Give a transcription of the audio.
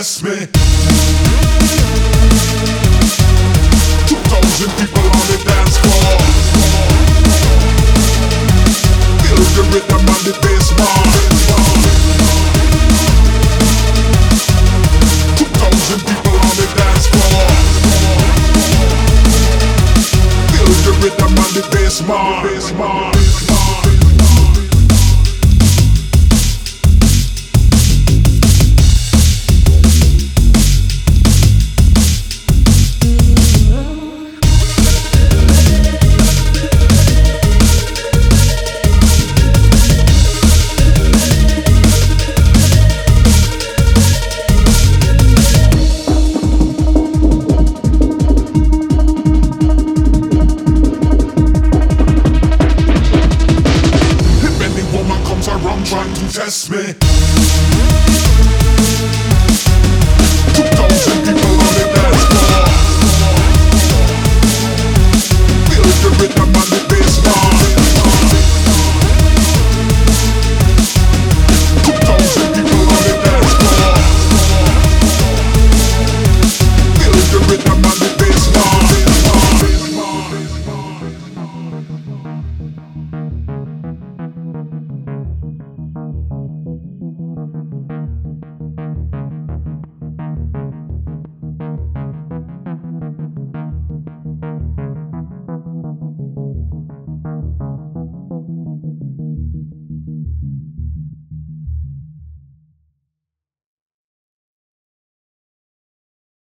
bless me. 2,000 people on the dance floor. Feel the rhythm on the bass line.